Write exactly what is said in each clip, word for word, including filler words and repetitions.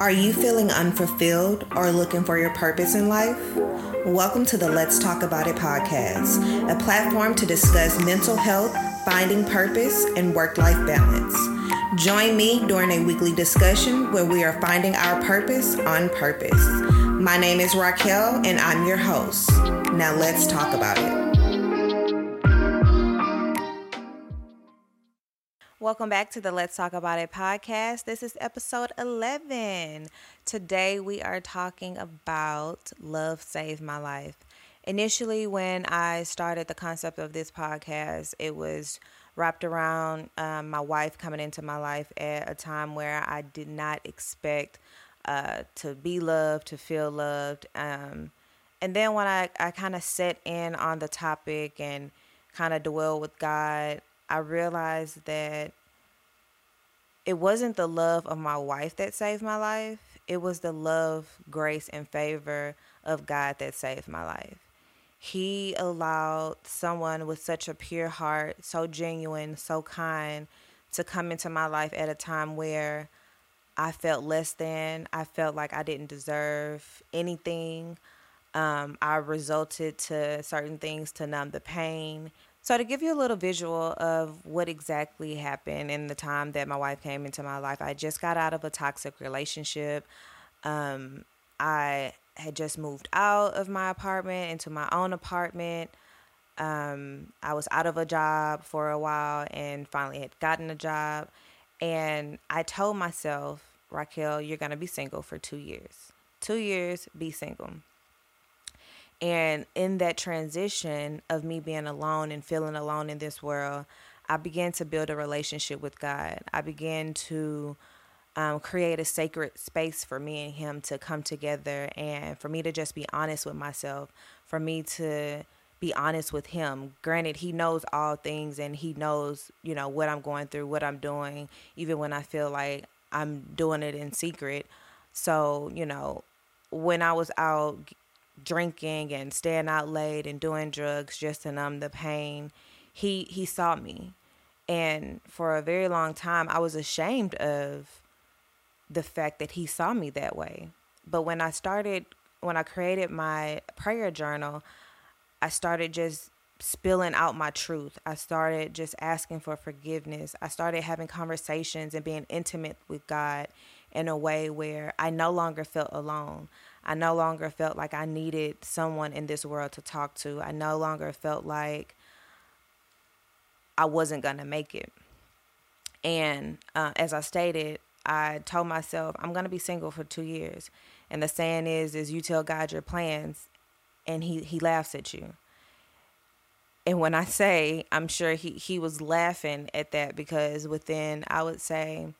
Are you feeling unfulfilled or looking for your purpose in life? Welcome to the Let's Talk About It podcast, a platform to discuss mental health, finding purpose, and work-life balance. Join me during a weekly discussion where we are finding our purpose on purpose. My name is Raquel, and I'm your host. Now let's talk about it. Welcome back to the Let's Talk About It podcast. This is episode eleven. Today we are talking about Love Saved My Life. Initially, when I started the concept of this podcast, it was wrapped around um, my wife coming into my life at a time where I did not expect uh, to be loved, to feel loved. Um, and then when I, I kind of set in on the topic and kind of dwell with God, I realized that it wasn't the love of my wife that saved my life. It was the love, grace, and favor of God that saved my life. He allowed someone with such a pure heart, so genuine, so kind, to come into my life at a time where I felt less than. I felt like I didn't deserve anything. Um, I resorted to certain things to numb the pain. So to give you a little visual of what exactly happened in the time that my wife came into my life, I just got out of a toxic relationship. Um, I had just moved out of my apartment into my own apartment. Um, I was out of a job for a while and finally had gotten a job. And I told myself, Raquel, you're going to be single for two years. Two years, be single. And in that transition of me being alone and feeling alone in this world, I began to build a relationship with God. I began to um, create a sacred space for me and Him to come together and for me to just be honest with myself, for me to be honest with Him. Granted, He knows all things and He knows, you know, what I'm going through, what I'm doing, even when I feel like I'm doing it in secret. So, you know, when I was out drinking and staying out late and doing drugs just to numb the pain, he he saw me. And for a very long time, I was ashamed of the fact that He saw me that way. But when I started, when I created my prayer journal, I started just spilling out my truth. I started just asking for forgiveness. I started having conversations and being intimate with God in a way where I no longer felt alone. I no longer felt like I needed someone in this world to talk to. I no longer felt like I wasn't going to make it. And uh, as I stated, I told myself, I'm going to be single for two years. And the saying is, is you tell God your plans and he, he laughs at you. And when I say, I'm sure he, he was laughing at that, because within, I would say,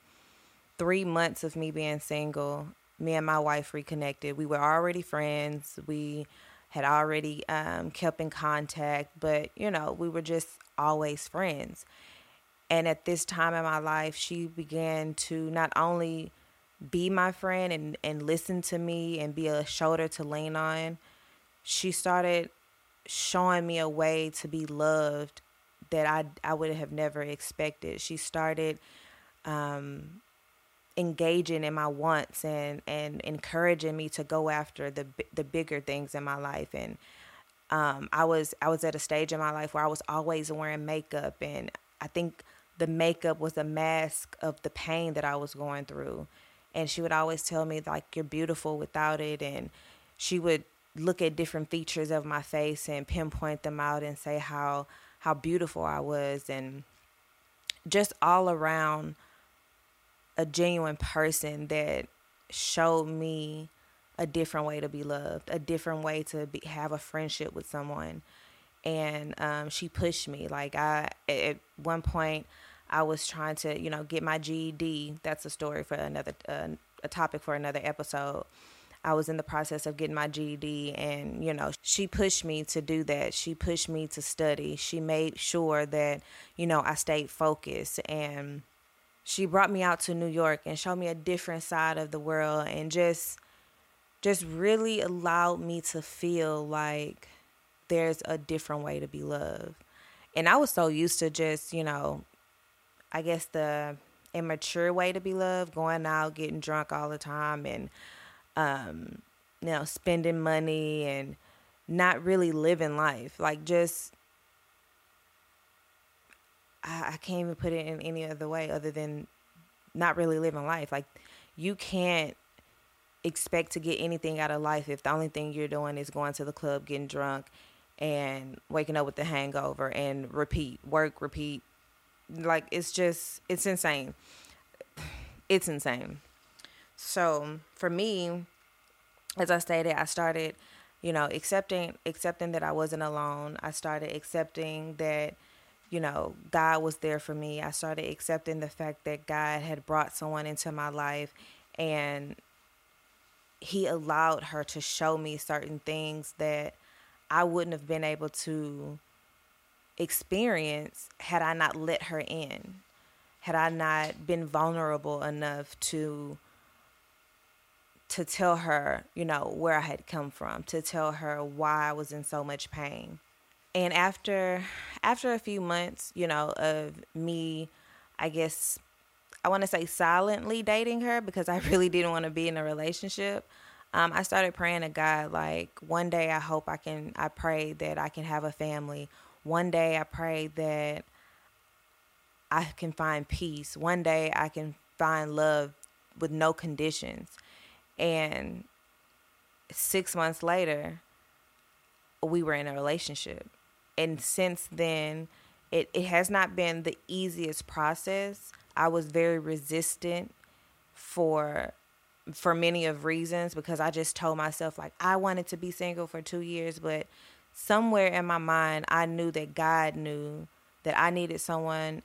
three months of me being single, me and my wife reconnected. We were already friends. We had already um, kept in contact, but, you know, we were just always friends. And at this time in my life, she began to not only be my friend and, and listen to me and be a shoulder to lean on, she started showing me a way to be loved that I, I would have never expected. She started um, engaging in my wants and, and encouraging me to go after the the bigger things in my life. And um, I was I was at a stage in my life where I was always wearing makeup, and I think the makeup was a mask of the pain that I was going through. And she would always tell me, like, you're beautiful without it. And she would look at different features of my face and pinpoint them out and say how how beautiful I was, and just all around a genuine person that showed me a different way to be loved, a different way to be, have a friendship with someone. And um, she pushed me. Like, I, at one point, I was trying to, you know, get my G E D. That's a story for another, uh, a topic for another episode. I was in the process of getting my G E D, and, you know, she pushed me to do that. She pushed me to study. She made sure that, you know, I stayed focused, and she brought me out to New York and showed me a different side of the world, and just just really allowed me to feel like there's a different way to be loved. And I was so used to just, you know, I guess the immature way to be loved, going out, getting drunk all the time, and, um, you know, spending money and not really living life. Like, just, I, I can't even put it in any other way other than not really living life. Like, you can't expect to get anything out of life if the only thing you're doing is going to the club, getting drunk, and waking up with a hangover, and repeat, work, repeat. Like, it's just, it's insane. It's insane. So for me, as I stated, I started, you know, accepting, accepting that I wasn't alone. I started accepting that, you know, God was there for me. I started accepting the fact that God had brought someone into my life, and he allowed her to show me certain things that I wouldn't have been able to experience had I not let her in, had I not been vulnerable enough to to tell her, you know, where I had come from, to tell her why I was in so much pain. And after after a few months, you know, of me, I guess, I want to say silently dating her because I really didn't want to be in a relationship. Um, I started praying to God, like, one day I hope I can, I pray that I can have a family. One day I pray that I can find peace. One day I can find love with no conditions. And six months later, we were in a relationship. And since then, it, it has not been the easiest process. I was very resistant for for many of reasons, because I just told myself, like, I wanted to be single for two years, but somewhere in my mind, I knew that God knew that I needed someone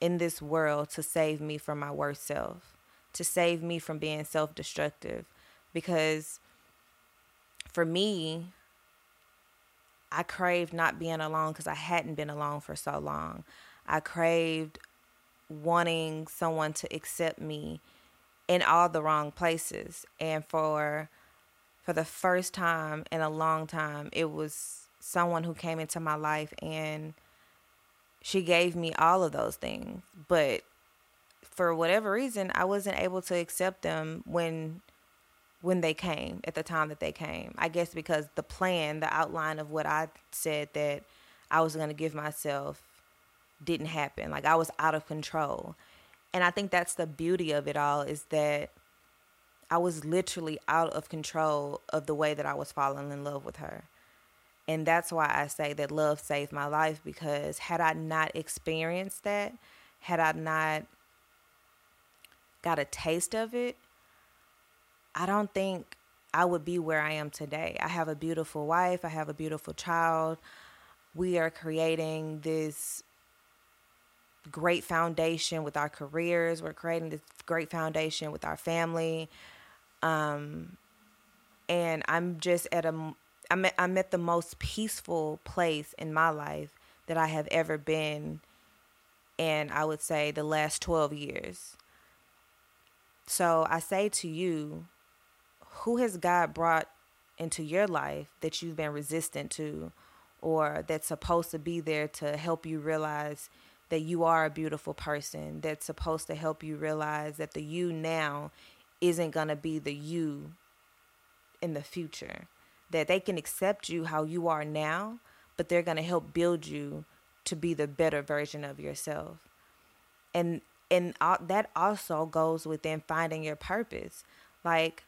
in this world to save me from my worst self, to save me from being self-destructive. Because for me, I craved not being alone because I hadn't been alone for so long. I craved wanting someone to accept me in all the wrong places. And for for the first time in a long time, it was someone who came into my life, and she gave me all of those things. But for whatever reason, I wasn't able to accept them when when they came, at the time that they came. I guess because the plan, the outline of what I said that I was going to give myself didn't happen. Like, I was out of control. And I think that's the beauty of it all, is that I was literally out of control of the way that I was falling in love with her. And that's why I say that love saved my life, because had I not experienced that, had I not got a taste of it, I don't think I would be where I am today. I have a beautiful wife. I have a beautiful child. We are creating this great foundation with our careers. We're creating this great foundation with our family. Um, and I'm just at a, I'm at, I'm at the most peaceful place in my life that I have ever been in, I would say, the last twelve years. So I say to you, who has God brought into your life that you've been resistant to, or that's supposed to be there to help you realize that you are a beautiful person, that's supposed to help you realize that the you now isn't going to be the you in the future, that they can accept you how you are now, but they're going to help build you to be the better version of yourself. And and all, that also goes within finding your purpose. Like,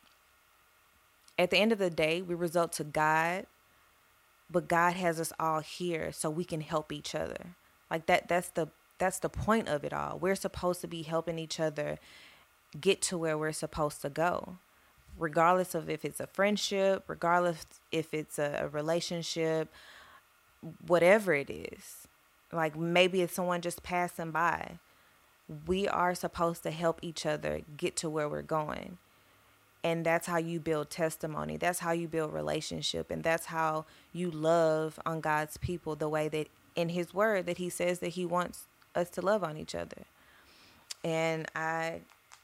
at the end of the day, we result to God, but God has us all here so we can help each other. Like, that, that's the, that's the point of it all. We're supposed to be helping each other get to where we're supposed to go, regardless of if it's a friendship, regardless if it's a, a relationship, whatever it is. Like, maybe it's someone just passing by. We are supposed to help each other get to where we're going. And that's how you build testimony. That's how you build relationship. And that's how you love on God's people the way that in his word that he says that he wants us to love on each other. And I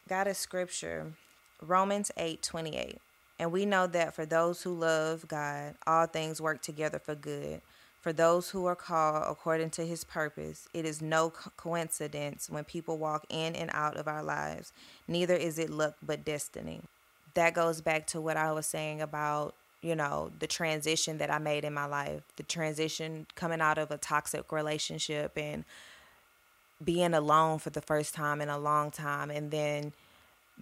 got a scripture, Romans eight twenty-eight. And we know that for those who love God, all things work together for good, For those who are called according to his purpose, it is no coincidence when people walk in and out of our lives. Neither is it luck, but destiny. That goes back to what I was saying about, you know, the transition that I made in my life, the transition coming out of a toxic relationship and being alone for the first time in a long time. And then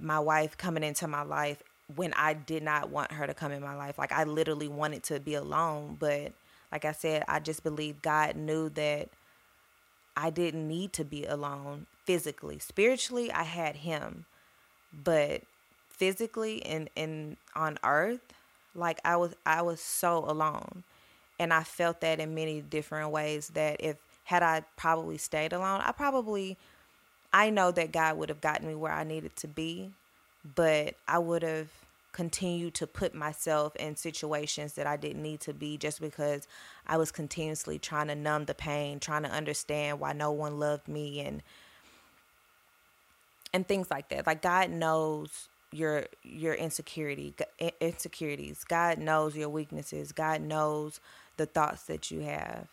my wife coming into my life when I did not want her to come in my life. Like, I literally wanted to be alone. But like I said, I just believe God knew that I didn't need to be alone physically. Spiritually, I had him. But physically and, and on earth, like I was, I was so alone. And I felt that in many different ways that if, had I probably stayed alone, I probably, I know that God would have gotten me where I needed to be, but I would have continued to put myself in situations that I didn't need to be just because I was continuously trying to numb the pain, trying to understand why no one loved me and, and things like that. Like God knows your, your insecurity, insecurities. God knows your weaknesses. God knows the thoughts that you have.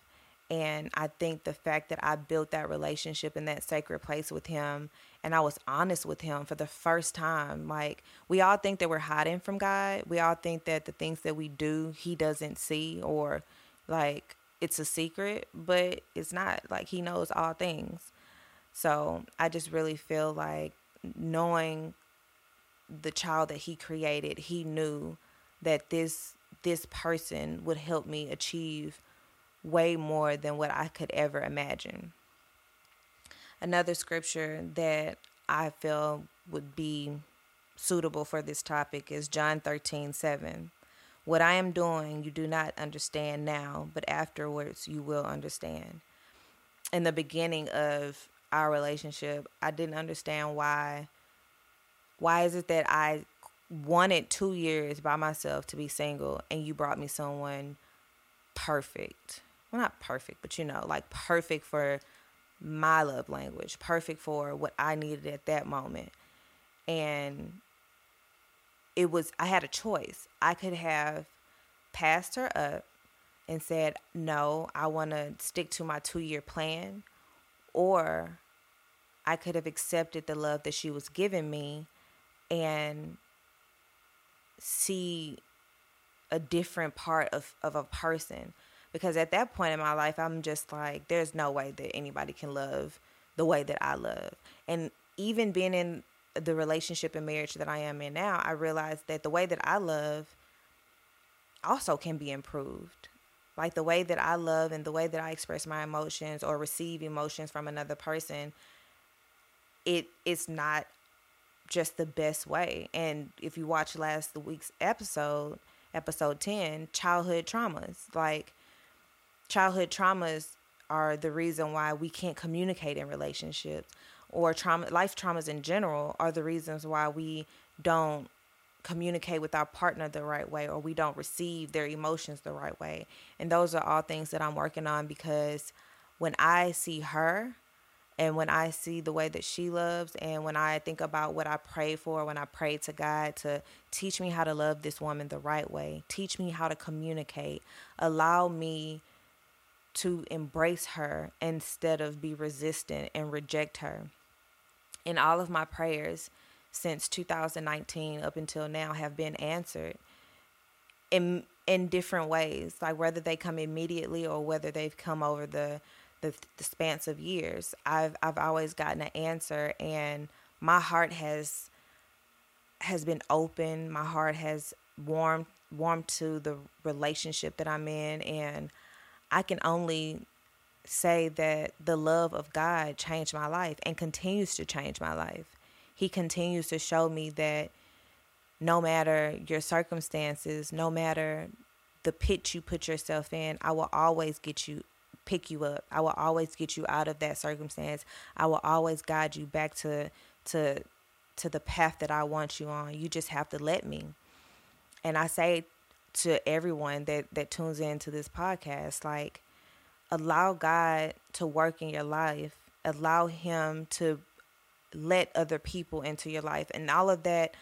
And I think the fact that I built that relationship in that sacred place with him, and I was honest with him for the first time. Like, we all think that we're hiding from God. We all think that the things that we do, he doesn't see, or like it's a secret, but it's not. Like, he knows all things. So I just really feel like knowing the child that he created, he knew that this, this person would help me achieve way more than what I could ever imagine. Another scripture that I feel would be suitable for this topic is John thirteen seven. What I am doing, you do not understand now, but afterwards you will understand. In the beginning of our relationship, I didn't understand why. Why is it that I wanted two years by myself to be single and you brought me someone perfect? Well, not perfect, but you know, like perfect for my love language, perfect for what I needed at that moment. And it was, I had a choice. I could have passed her up and said, no, I want to stick to my two year plan. Or I could have accepted the love that she was giving me and see a different part of, of a person. Because at that point in my life, I'm just like, there's no way that anybody can love the way that I love. And even being in the relationship and marriage that I am in now, I realized that the way that I love also can be improved. Like the way that I love and the way that I express my emotions or receive emotions from another person, it it's not just the best way. And if you watch last week's episode, episode ten, childhood traumas, like childhood traumas are the reason why we can't communicate in relationships, or trauma, life traumas in general are the reasons why we don't communicate with our partner the right way, or we don't receive their emotions the right way. And those are all things that I'm working on, because when I see her and when I see the way that she loves, and when I think about what I pray for, when I pray to God to teach me how to love this woman the right way, teach me how to communicate, allow me to embrace her instead of be resistant and reject her. And all of my prayers since two thousand nineteen up until now have been answered in in different ways, like whether they come immediately or whether they've come over the The, the spans of years. I've I've always gotten an answer, and my heart has has been open. My heart has warmed warmed to the relationship that I'm in, and I can only say that the love of God changed my life and continues to change my life. He continues to show me that no matter your circumstances, no matter the pit you put yourself in, I will always get you pick you up. I will always get you out of that circumstance. I will always guide you back to to to the path that I want you on. You just have to let me. And I say to everyone that that tunes into this podcast, like, allow God to work in your life. Allow him to let other people into your life. And all of that,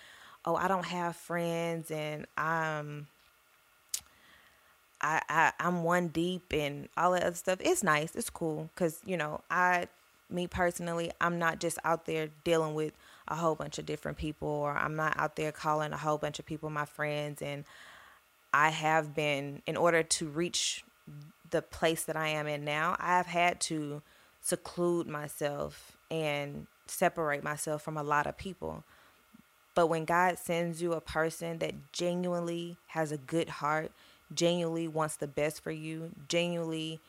oh, I don't have friends and I'm I, I I'm one deep and all that other stuff. It's nice. It's cool. Cause you know, I, me personally, I'm not just out there dealing with a whole bunch of different people, or I'm not out there calling a whole bunch of people my friends. And I have been, in order to reach the place that I am in now, I've had to seclude myself and separate myself from a lot of people. But when God sends you a person that genuinely has a good heart, genuinely wants the best for you, genuinely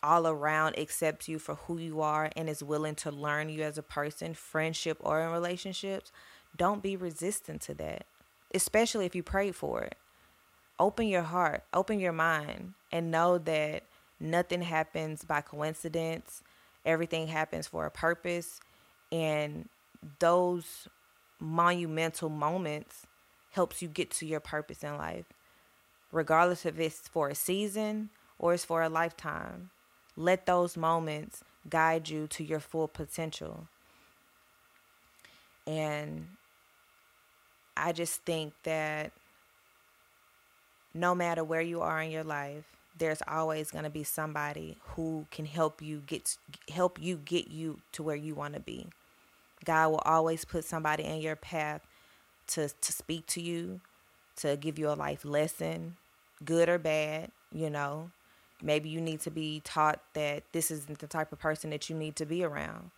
all around accepts you for who you are and is willing to learn you as a person, friendship or in relationships, don't be resistant to that, especially if you prayed for it. Open your heart, open your mind, and know that nothing happens by coincidence. Everything happens for a purpose. And those monumental moments helps you get to your purpose in life, regardless if it's for a season or it's for a lifetime. Let those moments guide you to your full potential. And I just think that no matter where you are in your life, there's always going to be somebody who can help you get help you get you to where you want to be. God will always put somebody in your path to to speak to you, to give you a life lesson, good or bad. You know, maybe you need to be taught that this isn't the type of person that you need to be around.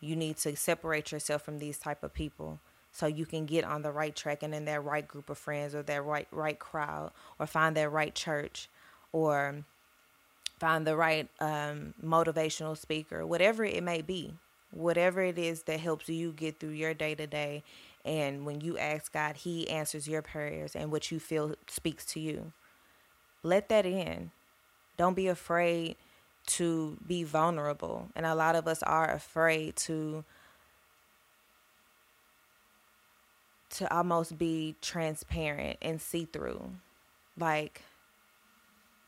You need to separate yourself from these type of people, so you can get on the right track and in that right group of friends, or that right right crowd, or find that right church, or find the right um, motivational speaker, whatever it may be, whatever it is that helps you get through your day to day. And when you ask God, he answers your prayers and what you feel speaks to you. Let that in. Don't be afraid to be vulnerable. And a lot of us are afraid to to almost be transparent and see-through. Like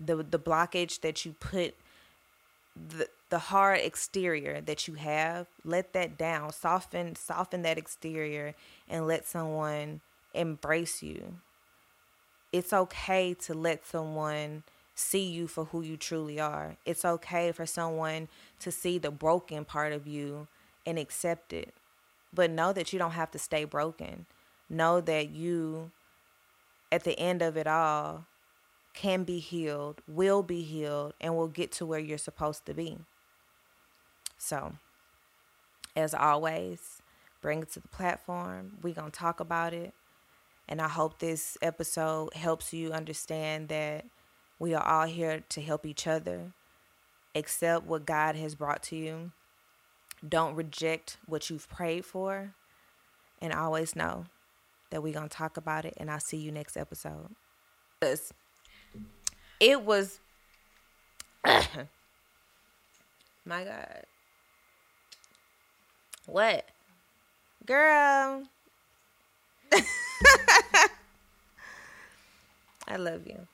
the the blockage that you put, the the hard exterior that you have, let that down. Soften, soften that exterior and let someone embrace you. It's okay to let someone see you for who you truly are. It's okay for someone to see the broken part of you and accept it. But know that you don't have to stay broken. Know that you, at the end of it all, can be healed, will be healed, and will get to where you're supposed to be. So, as always, bring it to the platform. We're going to talk about it. And I hope this episode helps you understand that we are all here to help each other. Accept what God has brought to you. Don't reject what you've prayed for. And always know that we're going to talk about it, and I'll see you next episode. It was, my God. What? Girl. I love you.